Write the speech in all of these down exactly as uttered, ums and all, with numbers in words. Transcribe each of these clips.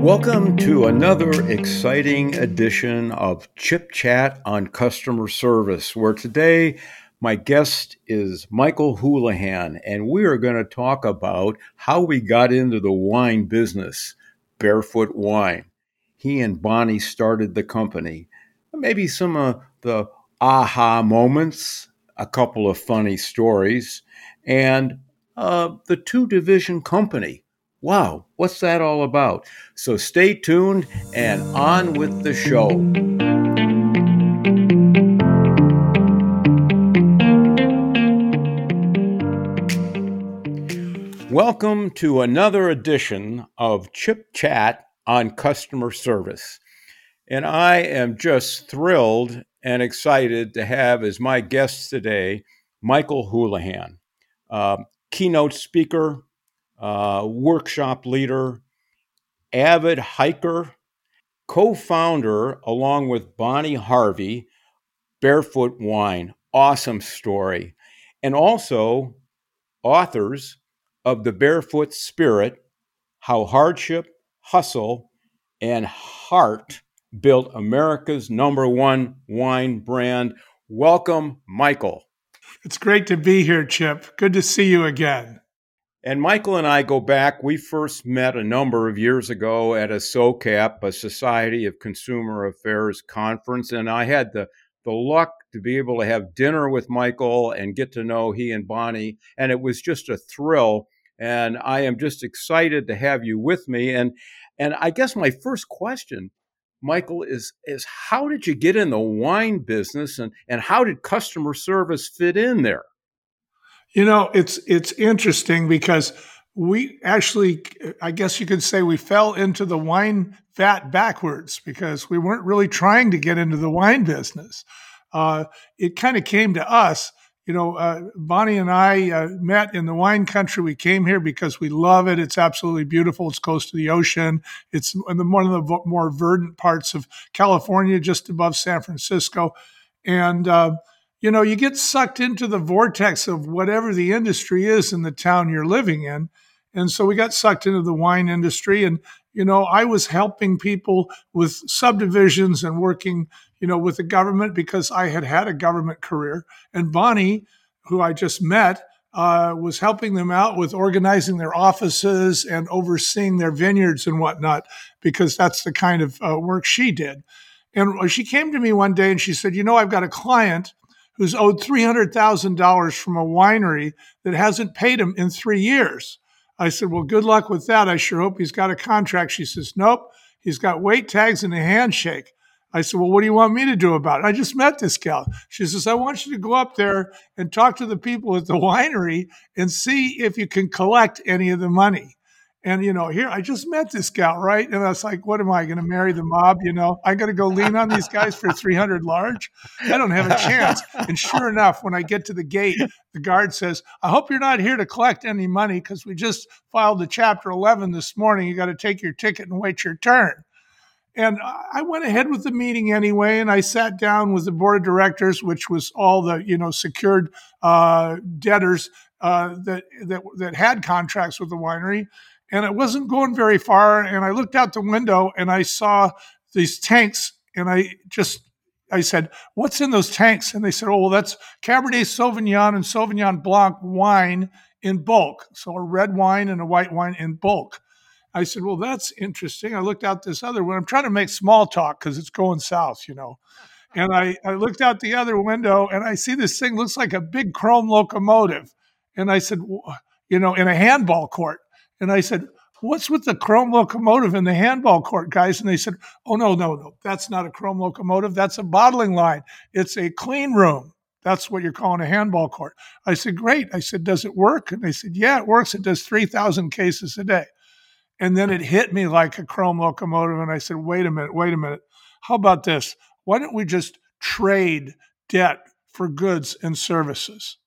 Welcome to another exciting edition of Chip Chat on Customer Service, where today my guest is Michael Houlihan, and we are going to talk about how we got into the wine business, Barefoot Wine. He and Bonnie started the company. Maybe some of the aha moments, a couple of funny stories, and uh, the two-division company. Wow, what's that all about? So stay tuned and on with the show. Welcome to another edition of Chip Chat on Customer Service. And I am just thrilled and excited to have as my guest today, Michael Houlihan, uh, keynote speaker, Uh, workshop leader, avid hiker, co-founder, along with Bonnie Harvey, Barefoot Wine. Awesome story. And also authors of The Barefoot Spirit, How Hardship, Hustle, and Heart Built America's Number One Wine Brand. Welcome, Michael. It's great to be here, Chip. Good to see you again. And Michael and I go back. We first met a number of years ago at a SOCAP, a Society of Consumer Affairs conference, and I had the, the luck to be able to have dinner with Michael and get to know he and Bonnie, and it was just a thrill, and I am just excited to have you with me. And and I guess my first question, Michael, is, is how did you get in the wine business, and, and how did customer service fit in there? You know, it's it's interesting because we actually, I guess you could say we fell into the wine vat backwards because we weren't really trying to get into the wine business. Uh, it kind of came to us. You know, uh, Bonnie and I uh, met in the wine country. We came here because we love it. It's absolutely beautiful. It's close to the ocean. It's one of the more verdant parts of California, just above San Francisco. And uh You know, you get sucked into the vortex of whatever the industry is in the town you're living in. And so we got sucked into the wine industry. And, you know, I was helping people with subdivisions and working, you know, with the government because I had had a government career. And Bonnie, who I just met, uh, was helping them out with organizing their offices and overseeing their vineyards and whatnot, because that's the kind of uh, work she did. And she came to me one day and she said, you know, I've got a client who's owed three hundred thousand dollars from a winery that hasn't paid him in three years. I said, well, good luck with that. I sure hope he's got a contract. She says, nope, he's got weight tags and a handshake. I said, well, what do you want me to do about it? I just met this gal. She says, I want you to go up there and talk to the people at the winery and see if you can collect any of the money. And, you know, here, I just met this gal, right? And I was like, what am I going to marry the mob? You know, I got to go lean on these guys for three hundred large. I don't have a chance. And sure enough, when I get to the gate, the guard says, I hope you're not here to collect any money because we just filed the Chapter eleven this morning. You got to take your ticket and wait your turn. And I went ahead with the meeting anyway, and I sat down with the board of directors, which was all the, you know, secured uh, debtors uh, that, that that had contracts with the winery. And it wasn't going very far. And I looked out the window and I saw these tanks. And I just, I said, what's in those tanks? And they said, oh, well, that's Cabernet Sauvignon and Sauvignon Blanc wine in bulk. So a red wine and a white wine in bulk. I said, well, that's interesting. I looked out this other one. I'm trying to make small talk because it's going south, you know. And I, I looked out the other window and I see this thing looks like a big chrome locomotive. And I said, you know, in a handball court. And I said, what's with the chrome locomotive in the handball court, guys? And they said, oh, no, no, no, that's not a chrome locomotive. That's a bottling line. It's a clean room. That's what you're calling a handball court. I said, great. I said, does it work? And they said, yeah, it works. It does three thousand cases a day. And then it hit me like a chrome locomotive. And I said, wait a minute, wait a minute. How about this? Why don't we just trade debt for goods and services?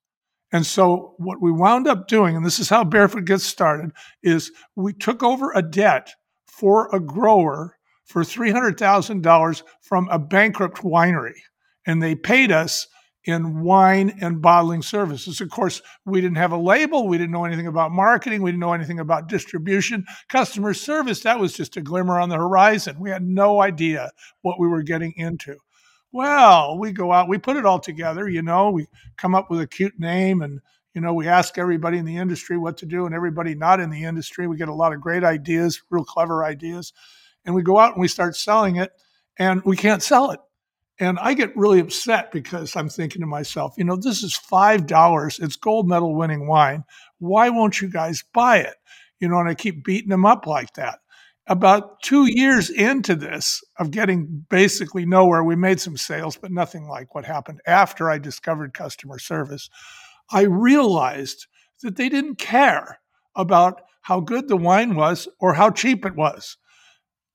And so what we wound up doing, and this is how Barefoot gets started, is we took over a debt for a grower for three hundred thousand dollars from a bankrupt winery. And they paid us in wine and bottling services. Of course, we didn't have a label. We didn't know anything about marketing. We didn't know anything about distribution. Customer service, that was just a glimmer on the horizon. We had no idea what we were getting into. Well, we go out, we put it all together, you know, we come up with a cute name and, you know, we ask everybody in the industry what to do and everybody not in the industry. We get a lot of great ideas, real clever ideas. And we go out and we start selling it and we can't sell it. And I get really upset because I'm thinking to myself, you know, this is five dollars. It's gold medal winning wine. Why won't you guys buy it? You know, and I keep beating them up like that. About two years into this of getting basically nowhere, we made some sales, but nothing like what happened after I discovered customer service. I realized that they didn't care about how good the wine was or how cheap it was.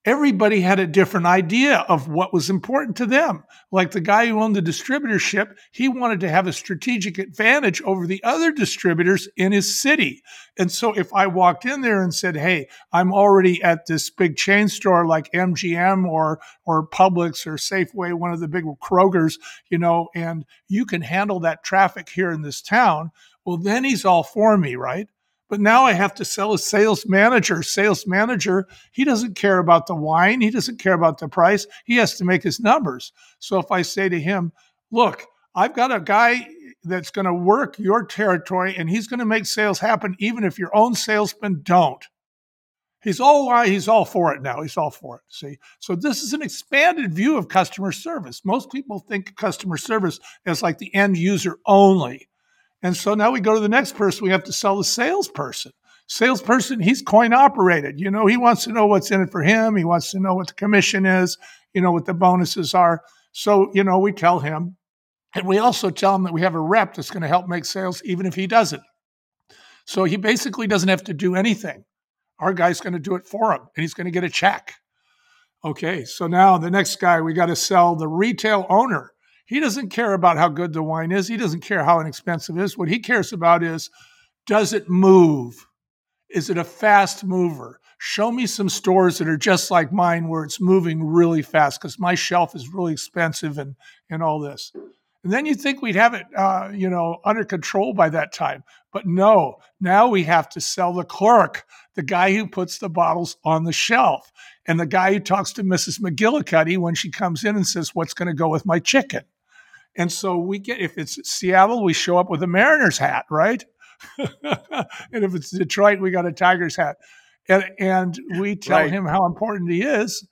Everybody had a different idea of what was important to them. Like the guy who owned the distributorship, he wanted to have a strategic advantage over the other distributors in his city. And so if I walked in there and said, hey, I'm already at this big chain store like M G M or, or Publix or Safeway, one of the big Krogers, you know, and you can handle that traffic here in this town, well, then he's all for me, right? But now I have to sell a sales manager. Sales manager, he doesn't care about the wine. He doesn't care about the price. He has to make his numbers. So if I say to him, look, I've got a guy that's going to work your territory, and he's going to make sales happen even if your own salesmen don't. He's all why he's all for it now. He's all for it. See, so this is an expanded view of customer service. Most people think customer service as like the end user only. And so now we go to the next person. We have to sell the salesperson. Salesperson, he's coin operated. You know, he wants to know what's in it for him. He wants to know what the commission is, you know, what the bonuses are. So, you know, we tell him. And we also tell him that we have a rep that's going to help make sales even if he doesn't. So he basically doesn't have to do anything. Our guy's going to do it for him, and he's going to get a check. Okay, so now the next guy, we got to sell the retail owner. He doesn't care about how good the wine is. He doesn't care how inexpensive it is. What he cares about is, does it move? Is it a fast mover? Show me some stores that are just like mine where it's moving really fast because my shelf is really expensive and, and all this. And then you think we'd have it, uh, you know, under control by that time. But no, now we have to sell the clerk, the guy who puts the bottles on the shelf, and the guy who talks to Missus McGillicuddy when she comes in and says, what's going to go with my chicken? And so we get, if it's Seattle, we show up with a Mariners hat, right? And if it's Detroit, we got a Tigers hat. And, and we tell right. him how important he is.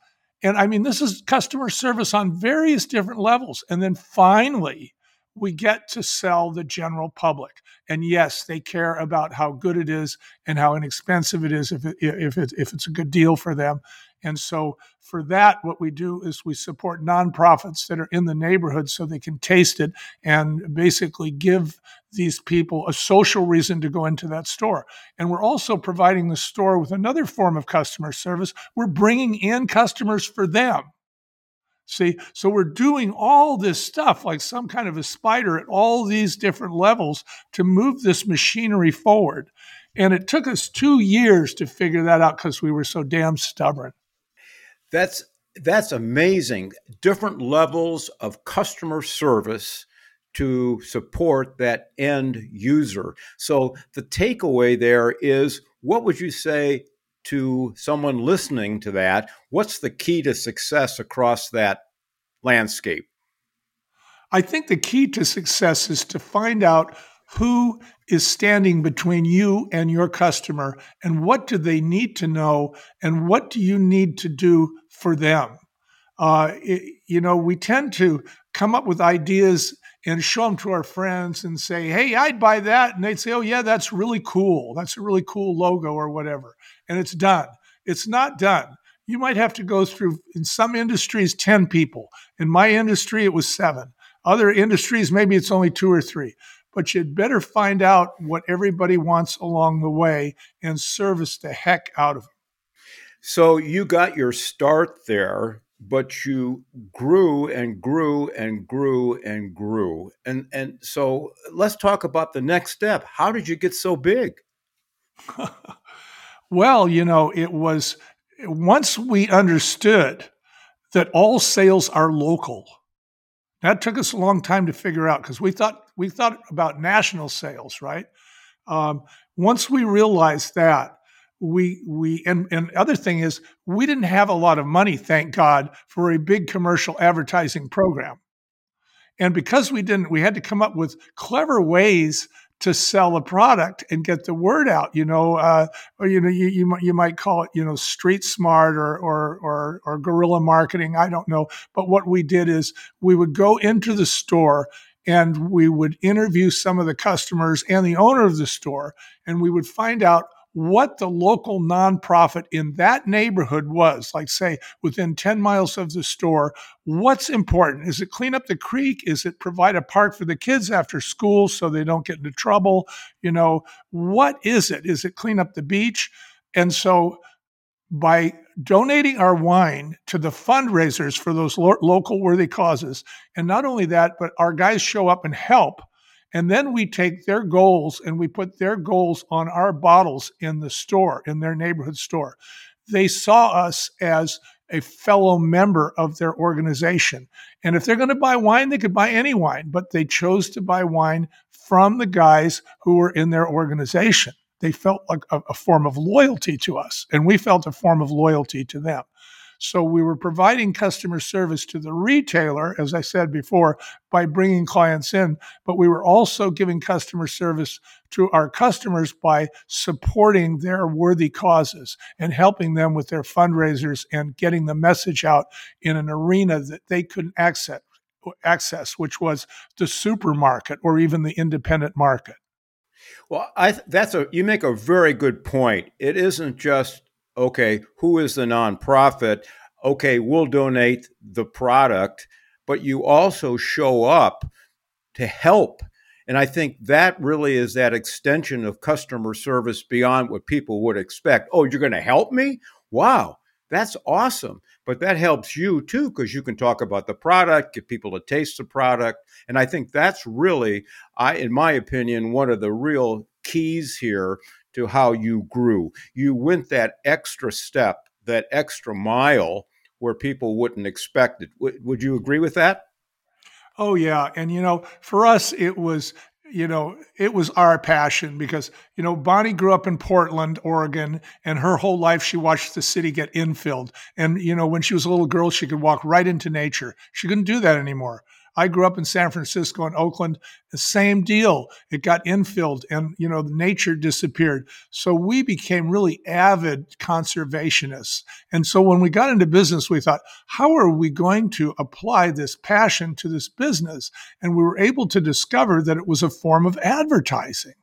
And I mean, this is customer service on various different levels. And then finally, we get to sell the general public. And yes, they care about how good it is and how inexpensive it is if it, if it, if it's a good deal for them. And so for that, what we do is we support nonprofits that are in the neighborhood so they can taste it and basically give these people a social reason to go into that store. And we're also providing the store with another form of customer service. We're bringing in customers for them. See, so we're doing all this stuff like some kind of a spider at all these different levels to move this machinery forward. And it took us two years to figure that out because we were so damn stubborn. That's that's amazing. Different levels of customer service to support that end user. So the takeaway there is, what would you say to someone listening to that? What's the key to success across that landscape? I think the key to success is to find out who is standing between you and your customer, and what do they need to know, and what do you need to do for them? Uh, it, you know, we tend to come up with ideas and show them to our friends and say, hey, I'd buy that. And they'd say, oh, yeah, that's really cool. That's a really cool logo or whatever. And it's done. It's not done. You might have to go through, in some industries, ten people. In my industry, it was seven. Other industries, maybe it's only two or three. But you'd better find out what everybody wants along the way and service the heck out of them. So you got your start there, but you grew and grew and grew and grew. And and so let's talk about the next step. How did you get so big? Well, you know, it was once we understood that all sales are local. That took us a long time to figure out because we thought we thought about national sales, right? Um, once we realized that, we we and, and other thing is we didn't have a lot of money, thank God, for a big commercial advertising program. And because we didn't, we had to come up with clever ways to sell a product and get the word out, you know, uh, or, you know, you, you you might call it, you know, street smart or, or, or, or guerrilla marketing. I don't know. But what we did is we would go into the store and we would interview some of the customers and the owner of the store, and we would find out what the local nonprofit in that neighborhood was, like say within ten miles of the store. What's important? Is it clean up the creek? Is it provide a park for the kids after school so they don't get into trouble? You know, what is it? Is it clean up the beach? And so by donating our wine to the fundraisers for those lo- local worthy causes, and not only that, but our guys show up and help. And then we take their goals and we put their goals on our bottles in the store, in their neighborhood store. They saw us as a fellow member of their organization. And if they're going to buy wine, they could buy any wine, but they chose to buy wine from the guys who were in their organization. They felt like a, a form of loyalty to us, and we felt a form of loyalty to them. So we were providing customer service to the retailer, as I said before, by bringing clients in, but we were also giving customer service to our customers by supporting their worthy causes and helping them with their fundraisers and getting the message out in an arena that they couldn't access, access, which was the supermarket or even the independent market. Well, I th- that's a you make a very good point. It isn't just okay, who is the nonprofit? Okay, we'll donate the product, but you also show up to help. And I think that really is that extension of customer service beyond what people would expect. Oh, you're going to help me? Wow, that's awesome. But that helps you too, because you can talk about the product, get people to taste the product. And I think that's really, I, in my opinion, one of the real keys here to how you grew. You went that extra step, that extra mile where people wouldn't expect it. W- would you agree with that? Oh, yeah. And, you know, for us, it was, you know, it was our passion because, you know, Bonnie grew up in Portland, Oregon, and her whole life she watched the city get infilled. And, you know, when she was a little girl, she could walk right into nature. She couldn't do that anymore. I grew up in San Francisco and Oakland, the same deal. It got infilled and, you know, nature disappeared. So we became really avid conservationists. And so when we got into business, we thought, how are we going to apply this passion to this business? And we were able to discover that it was a form of advertising,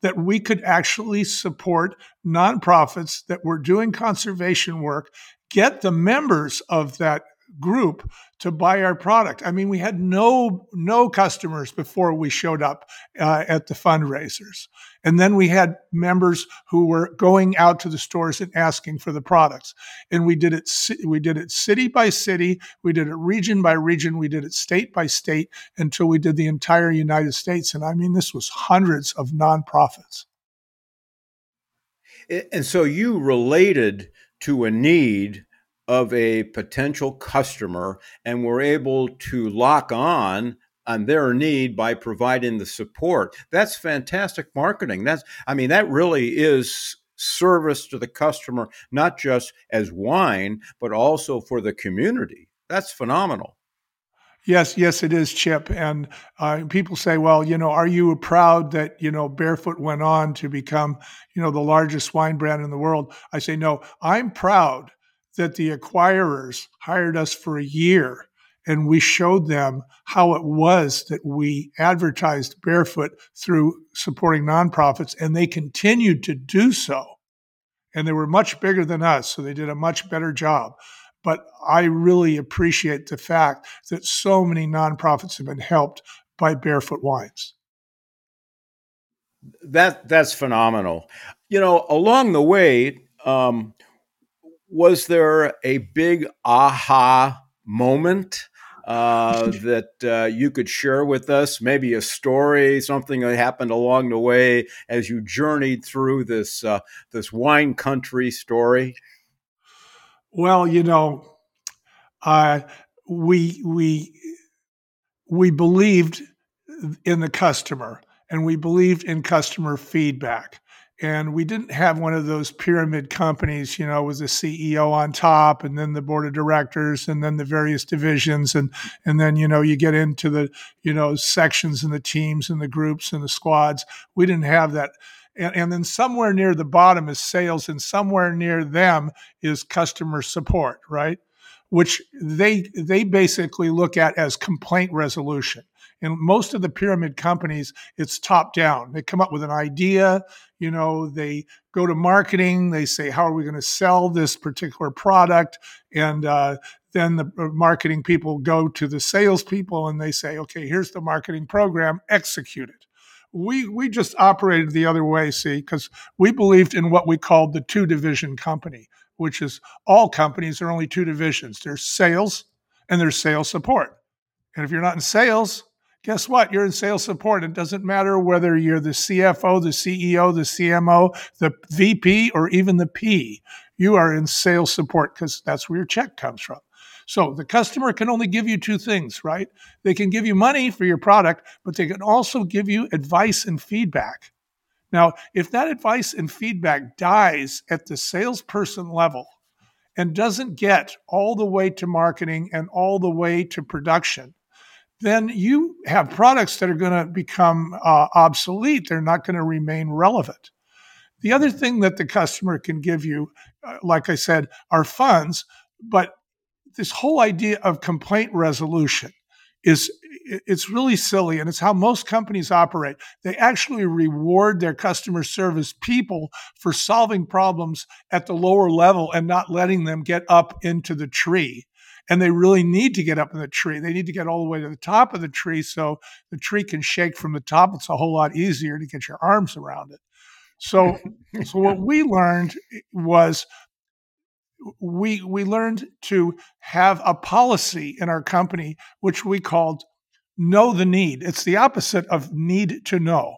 that we could actually support nonprofits that were doing conservation work, get the members of that group to buy our product. I mean, we had no no customers before we showed up uh, at the fundraisers. And then we had members who were going out to the stores and asking for the products. And we did it we did it city by city, we did it region by region, we did it state by state until we did the entire United States. And I mean, this was hundreds of nonprofits. And so you related to a need of a potential customer and were able to lock on on their need by providing the support. That's fantastic marketing. That's, I mean, that really is service to the customer, not just as wine, but also for the community. That's phenomenal. Yes, yes, it is, Chip. And uh, people say, well, you know, are you proud that, you know, Barefoot went on to become, you know, the largest wine brand in the world? I say, no, I'm proud that the acquirers hired us for a year and we showed them how it was that we advertised Barefoot through supporting nonprofits, and they continued to do so. And they were much bigger than us, so they did a much better job. But I really appreciate the fact that so many nonprofits have been helped by Barefoot Wines. That, that's phenomenal. You know, along the way, um, was there a big aha moment uh, that uh, you could share with us? Maybe a story, something that happened along the way as you journeyed through this uh, this wine country story? Well, you know, uh, we we we believed in the customer and we believed in customer feedback. And we didn't have one of those pyramid companies, you know, with the C E O on top and then the board of directors and then the various divisions. And, and then, you know, you get into the, you know, sections and the teams and the groups and the squads. We didn't have that. And, and then somewhere near the bottom is sales and somewhere near them is customer support, right? Which they they basically look at as complaint resolution. In most of the pyramid companies, it's top down. They come up with an idea, you know, they go to marketing, they say, how are we going to sell this particular product? And uh, then the marketing people go to the salespeople and they say, okay, here's the marketing program, execute it. We we just operated the other way, see, because we believed in what we called the two-division company, which is all companies are only two divisions. There's sales and there's sales support. And if you're not in sales, guess what? You're in sales support. It doesn't matter whether you're the C F O, the C E O, the C M O, the V P, or even the P. You are in sales support because that's where your check comes from. So the customer can only give you two things, right? They can give you money for your product, but they can also give you advice and feedback. Now, if that advice and feedback dies at the salesperson level and doesn't get all the way to marketing and all the way to production, then you have products that are going to become uh, obsolete. They're not going to remain relevant. The other thing that the customer can give you, uh, like I said, are funds. But this whole idea of complaint resolution is it's really silly, and it's how most companies operate. They actually reward their customer service people for solving problems at the lower level and not letting them get up into the tree. And they really need to get up in the tree. They need to get all the way to the top of the tree so the tree can shake from the top. It's a whole lot easier to get your arms around it. So, so what we learned was we we learned to have a policy in our company, which we called know the need. It's the opposite of need to know.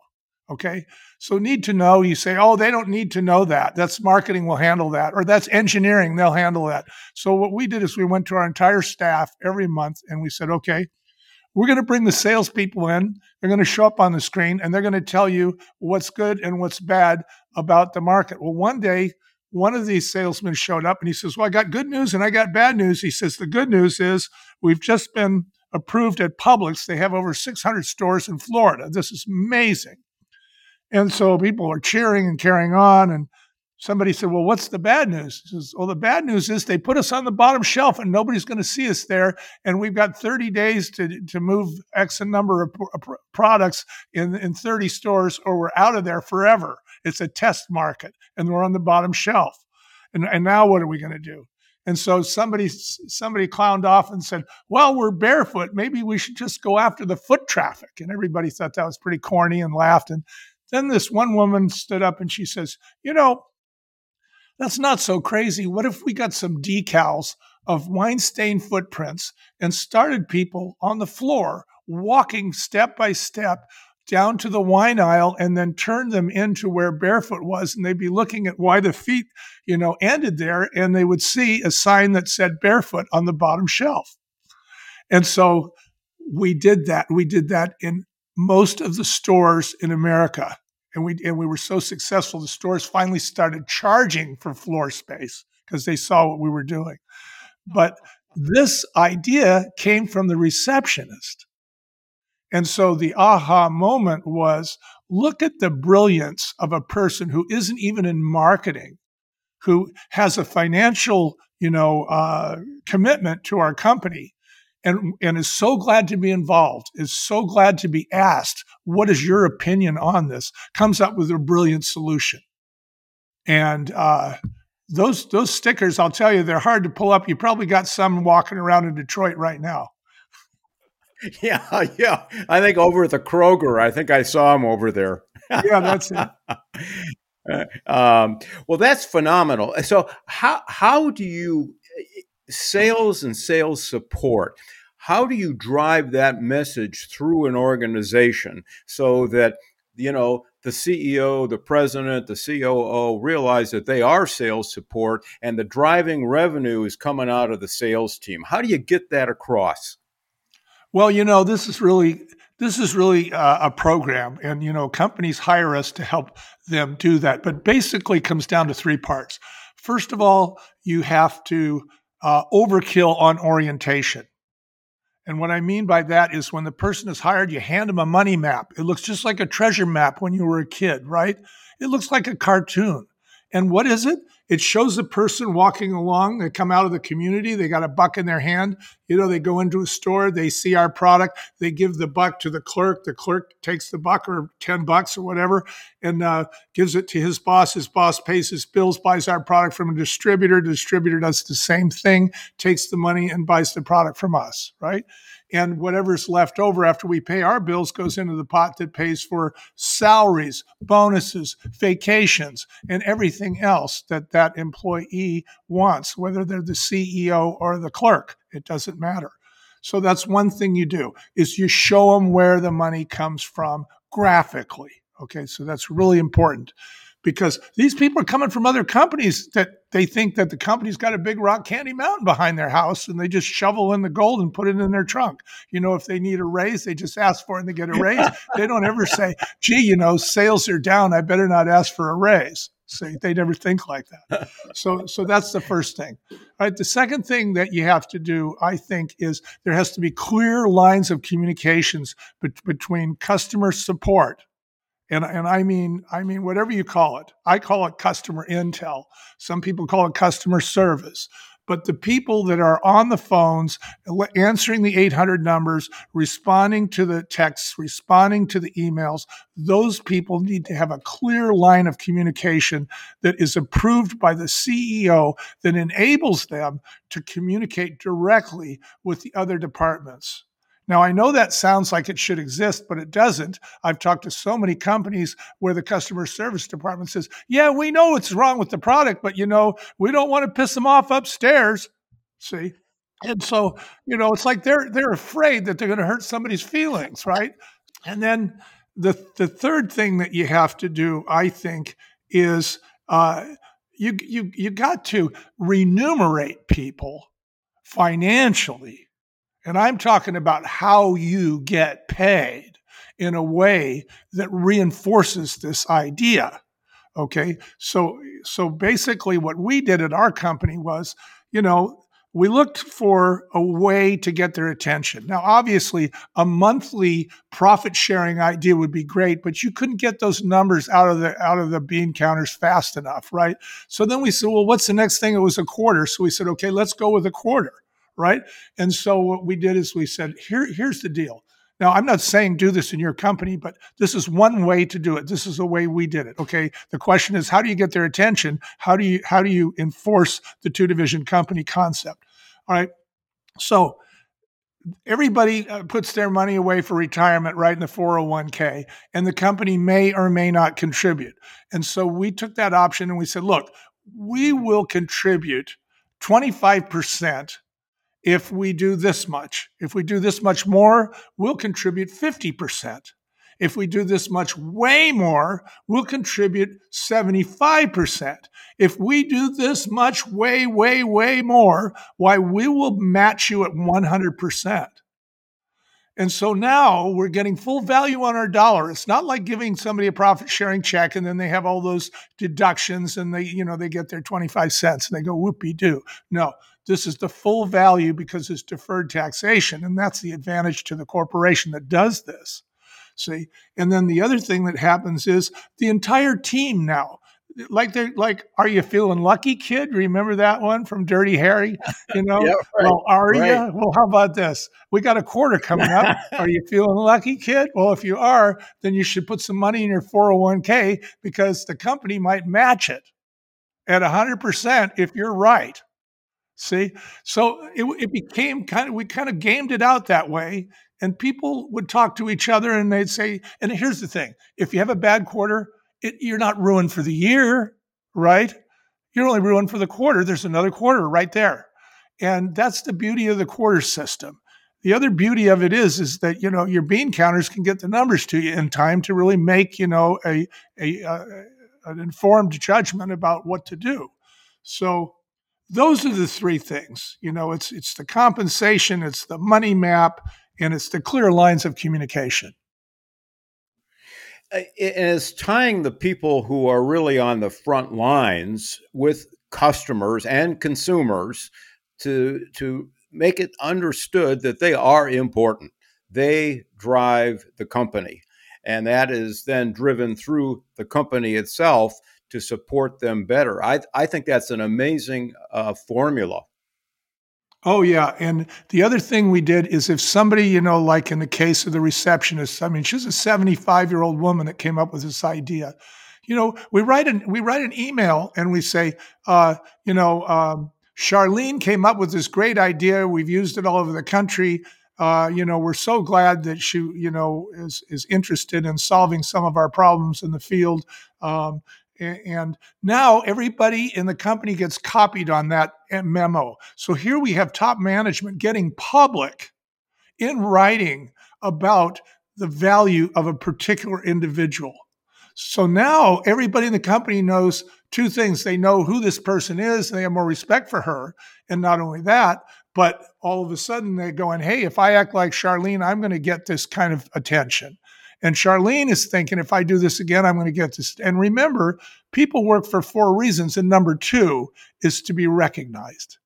Okay. So need to know, you say, oh, they don't need to know that. That's marketing, will handle that. Or that's engineering, they'll handle that. So what we did is we went to our entire staff every month and we said, okay, we're going to bring the salespeople in. They're going to show up on the screen and they're going to tell you what's good and what's bad about the market. Well, one day, one of these salesmen showed up and he says, well, I got good news and I got bad news. He says, the good news is we've just been approved at Publix. They have over six hundred stores in Florida. This is amazing. And so people are cheering and carrying on. And somebody said, well, what's the bad news? He says, well, the bad news is they put us on the bottom shelf and nobody's going to see us there. And we've got thirty days to, to move X number of pr- products in, in thirty stores or we're out of there forever. It's a test market and we're on the bottom shelf. And, and now what are we going to do? And so somebody somebody clowned off and said, well, we're barefoot. Maybe we should just go after the foot traffic. And everybody thought that was pretty corny and laughed. And then this one woman stood up and she says, you know, that's not so crazy. What if we got some decals of wine-stained footprints and started people on the floor walking step by step down to the wine aisle and then turned them into where barefoot was, and they'd be looking at why the feet, you know, ended there, and they would see a sign that said barefoot on the bottom shelf. And so we did that. We did that in most of the stores in America. And we and we were so successful, the stores finally started charging for floor space because they saw what we were doing. But this idea came from the receptionist. And so the aha moment was, look at the brilliance of a person who isn't even in marketing, who has a financial, you know, uh, commitment to our company. And, and is so glad to be involved, is so glad to be asked, what is your opinion on this? Comes up with a brilliant solution. And uh, those those stickers, I'll tell you, they're hard to pull up. You probably got some walking around in Detroit right now. Yeah, yeah. I think over at the Kroger, I think I saw him over there. Yeah, that's it. um, well, that's phenomenal. So how how do you – sales and sales support, how do you drive that message through an organization so that, you know, the C E O, the president, the C O O realize that they are sales support and the driving revenue is coming out of the sales team? How do you get that across? Well, you know, this is really this is really uh, a program, and you know, companies hire us to help them do that. But basically, it comes down to three parts. First of all, you have to uh, overkill on orientation. And what I mean by that is when the person is hired, you hand them a money map. It looks just like a treasure map when you were a kid, right? It looks like a cartoon. And what is it? It shows the person walking along. They come out of the community. They got a buck in their hand. You know, they go into a store. They see our product. They give the buck to the clerk. The clerk takes the buck or ten bucks or whatever and uh, gives it to his boss. His boss pays his bills, buys our product from a distributor. The distributor does the same thing, takes the money and buys the product from us, right? And whatever's left over after we pay our bills goes into the pot that pays for salaries, bonuses, vacations, and everything else that that employee wants, whether they're the C E O or the clerk. It doesn't matter. So that's one thing you do, is you show them where the money comes from graphically. Okay, so that's really important, because these people are coming from other companies that they think that the company's got a big rock candy mountain behind their house and they just shovel in the gold and put it in their trunk. You know, if they need a raise, they just ask for it and they get a raise. They don't ever say, gee, you know, sales are down. I better not ask for a raise. See, they never think like that. So so that's the first thing. All right. The second thing that you have to do, I think, is there has to be clear lines of communications be- between customer support. And and I mean, I mean, whatever you call it. I call it customer intel. Some people call it customer service. But the people that are on the phones, answering the eight hundred numbers, responding to the texts, responding to the emails, those people need to have a clear line of communication that is approved by the C E O that enables them to communicate directly with the other departments. Now, I know that sounds like it should exist, but it doesn't. I've talked to so many companies where the customer service department says, yeah, we know what's wrong with the product, but, you know, we don't want to piss them off upstairs. See? And so, you know, it's like they're they're afraid that they're going to hurt somebody's feelings, right? And then the the third thing that you have to do, I think, is uh, you you you got to remunerate people financially. And I'm talking about how you get paid in a way that reinforces this idea, okay? So so basically what we did at our company was, you know, we looked for a way to get their attention. Now, obviously, a monthly profit-sharing idea would be great, but you couldn't get those numbers out of the out of the bean counters fast enough, right? So then we said, well, what's the next thing? It was a quarter. So we said, okay, let's go with a quarter. Right? And so what we did is we said, here, here's the deal. Now, I'm not saying do this in your company, but this is one way to do it. This is the way we did it. Okay. The question is, how do you get their attention? How do you, how do you enforce the two division company concept? All right. So everybody puts their money away for retirement, right, in the four oh one k, and the company may or may not contribute. And so we took that option and we said, look, we will contribute twenty-five percent. If we do this much, if we do this much more, we'll contribute fifty percent. If we do this much way more, we'll contribute seventy-five percent. If we do this much way, way, way more, why, we will match you at one hundred percent. And so now we're getting full value on our dollar. It's not like giving somebody a profit sharing check and then they have all those deductions and they, you know, they get their twenty-five cents and they go whoopee-doo. No, this is the full value because it's deferred taxation. And that's the advantage to the corporation that does this. See? And then the other thing that happens is the entire team now, like they're like, are you feeling lucky, kid? Remember that one from Dirty Harry? You know, yeah, right, well, are you? Right. Well, how about this? We got a quarter coming up. Are you feeling lucky, kid? Well, if you are, then you should put some money in your four oh one k because the company might match it at one hundred percent if you're right. See? So it, it became kind of, we kind of gamed it out that way. And people would talk to each other and they'd say, and here's the thing, if you have a bad quarter, It, you're not ruined for the year, right? You're only ruined for the quarter. There's another quarter right there. And that's the beauty of the quarter system. The other beauty of it is, is that, you know, your bean counters can get the numbers to you in time to really make, you know, a, a, a an informed judgment about what to do. So those are the three things, you know, it's, it's the compensation, it's the money map, And it's the clear lines of communication. It's tying the people who are really on the front lines with customers and consumers to to make it understood that they are important. They drive the company. And that is then driven through the company itself to support them better. I, I think that's an amazing uh, formula. Oh, yeah. And the other thing we did is if somebody, you know, like in the case of the receptionist, I mean, she's a seventy-five-year-old woman that came up with this idea. You know, we write an, we write an email and we say, uh, you know, um, Charlene came up with this great idea. We've used it all over the country. Uh, you know, we're so glad that she, you know, is is interested in solving some of our problems in the field. Um And now everybody in the company gets copied on that memo. So here we have top management getting public in writing about the value of a particular individual. So now everybody in the company knows two things. They know who this person is, and they have more respect for her. And not only that, but all of a sudden they're going, hey, if I act like Charlene, I'm going to get this kind of attention. And Charlene is thinking, if I do this again, I'm going to get this. And remember, people work for four reasons. And number two is to be recognized.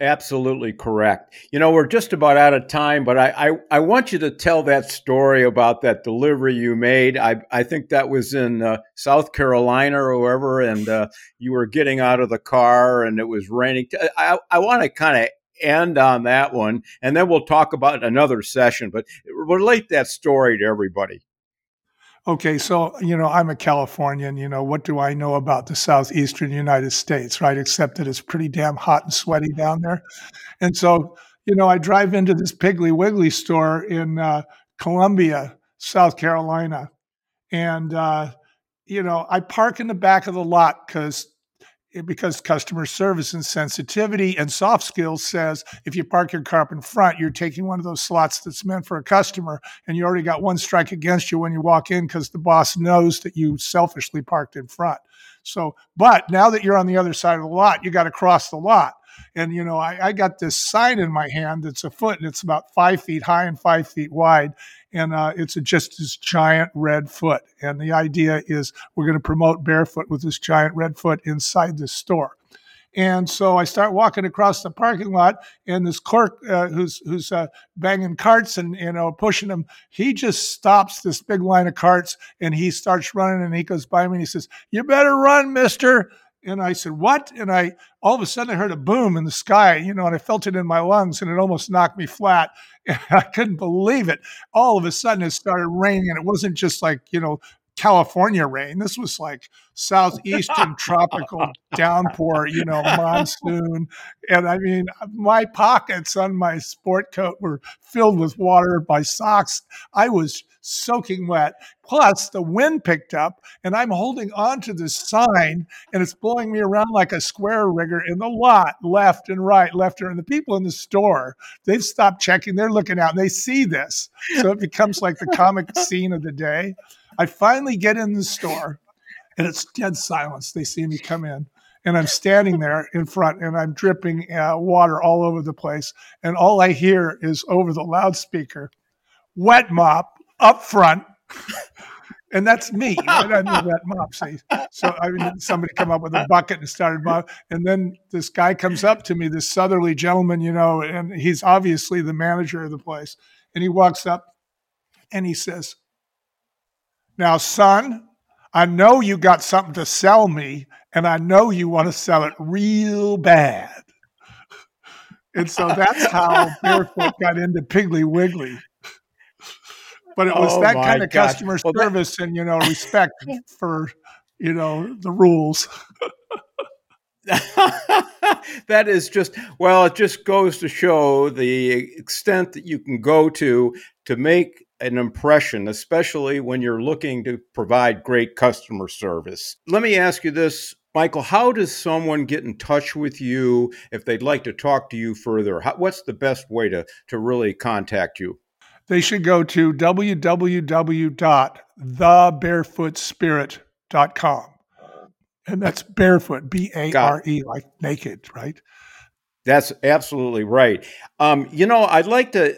Absolutely correct. You know, we're just about out of time, but I, I, I want you to tell that story about that delivery you made. I, I think that was in uh, South Carolina or wherever, and uh, you were getting out of the car and it was raining. I, I want to kind of end on that one, and then we'll talk about another session, but relate that story to everybody. Okay, so, you know, I'm a Californian, you know, what do I know about the southeastern United States, right? Except that it's pretty damn hot and sweaty down there. And so, you know, I drive into this Piggly Wiggly store in uh, Columbia, South Carolina, and, uh, you know, I park in the back of the lot because because customer service and sensitivity and soft skills says if you park your car up in front, you're taking one of those slots that's meant for a customer, and you already got one strike against you when you walk in because the boss knows that you selfishly parked in front. So, but now that you're on the other side of the lot, you got to cross the lot. And, you know, I, I got this sign in my hand that's a foot, and it's about five feet high and five feet wide. And uh, it's a, just this giant red foot. And the idea is we're going to promote barefoot with this giant red foot inside this store. And so I start walking across the parking lot, and this clerk uh, who's who's uh, banging carts and, you know, pushing them, he just stops this big line of carts, and he starts running, and he goes by me, and he says, "You better run, mister." And I said, "What?" And I all of a sudden I heard a boom in the sky, you know, and I felt it in my lungs, and it almost knocked me flat. And I couldn't believe it. All of a sudden it started raining, and it wasn't just like, you know, California rain. This was like southeastern tropical downpour, you know, monsoon. And I mean, my pockets on my sport coat were filled with water. My socks, I was soaking wet. Plus, the wind picked up, and I'm holding on to this sign, and it's blowing me around like a square rigger in the lot, left and right, left and right. And the people in the store, they've stopped checking. They're looking out, and they see this. So it becomes like the comic scene of the day. I finally get in the store, and it's dead silence. They see me come in, and I'm standing there in front, and I'm dripping uh, water all over the place. And all I hear is over the loudspeaker, "Wet mop up front." And that's me. Right? I'm the wet mop. See? So I mean, somebody come up with a bucket and started mop. And then this guy comes up to me, this southerly gentleman, you know, and he's obviously the manager of the place. And he walks up, and he says, "Now, son, I know you got something to sell me, and I know you want to sell it real bad." And so that's how Barefoot got into Piggly Wiggly. But it was oh that kind of God. customer well, service that- and, you know, respect for, you know, the rules. That is just, well, it just goes to show the extent that you can go to to make an impression, especially when you're looking to provide great customer service. Let me ask you this, Michael, how does someone get in touch with you if they'd like to talk to you further? How, what's the best way to, to really contact you? They should go to w w w dot the barefoot spirit dot com. And that's barefoot, B A R E, like naked, right? That's absolutely right. Um, you know, I'd like to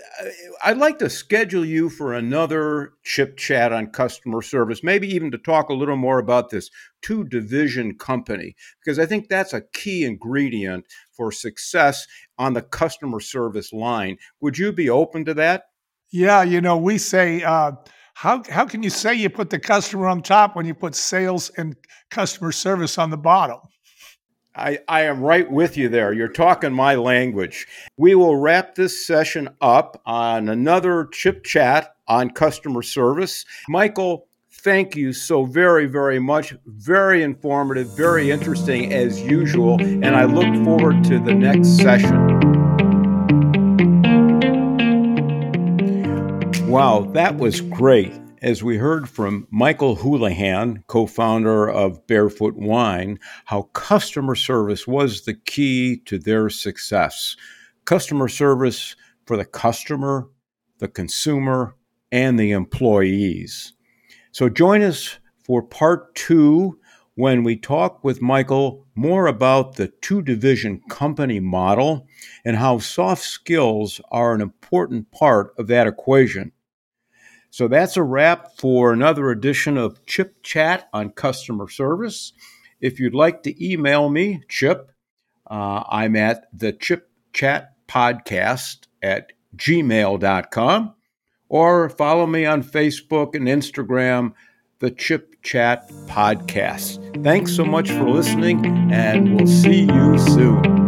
I'd like to schedule you for another chip chat on customer service, maybe even to talk a little more about this two-division company, because I think that's a key ingredient for success on the customer service line. Would you be open to that? Yeah, you know, we say, uh, how how can you say you put the customer on top when you put sales and customer service on the bottom? I, I am right with you there. You're talking my language. We will wrap this session up on another Chip Chat on customer service. Michael, thank you so very, very much. Very informative, very interesting as usual. And I look forward to the next session. Wow, that was great. As we heard from Michael Houlihan, co-founder of Barefoot Wine, how customer service was the key to their success. Customer service for the customer, the consumer, and the employees. So join us for part two when we talk with Michael more about the two-division company model and how soft skills are an important part of that equation. So that's a wrap for another edition of Chip Chat on customer service. If you'd like to email me, Chip, uh, I'm at the Chip Chat Podcast at gmail dot com, or follow me on Facebook and Instagram, the Chip Chat Podcast. Thanks so much for listening, and we'll see you soon.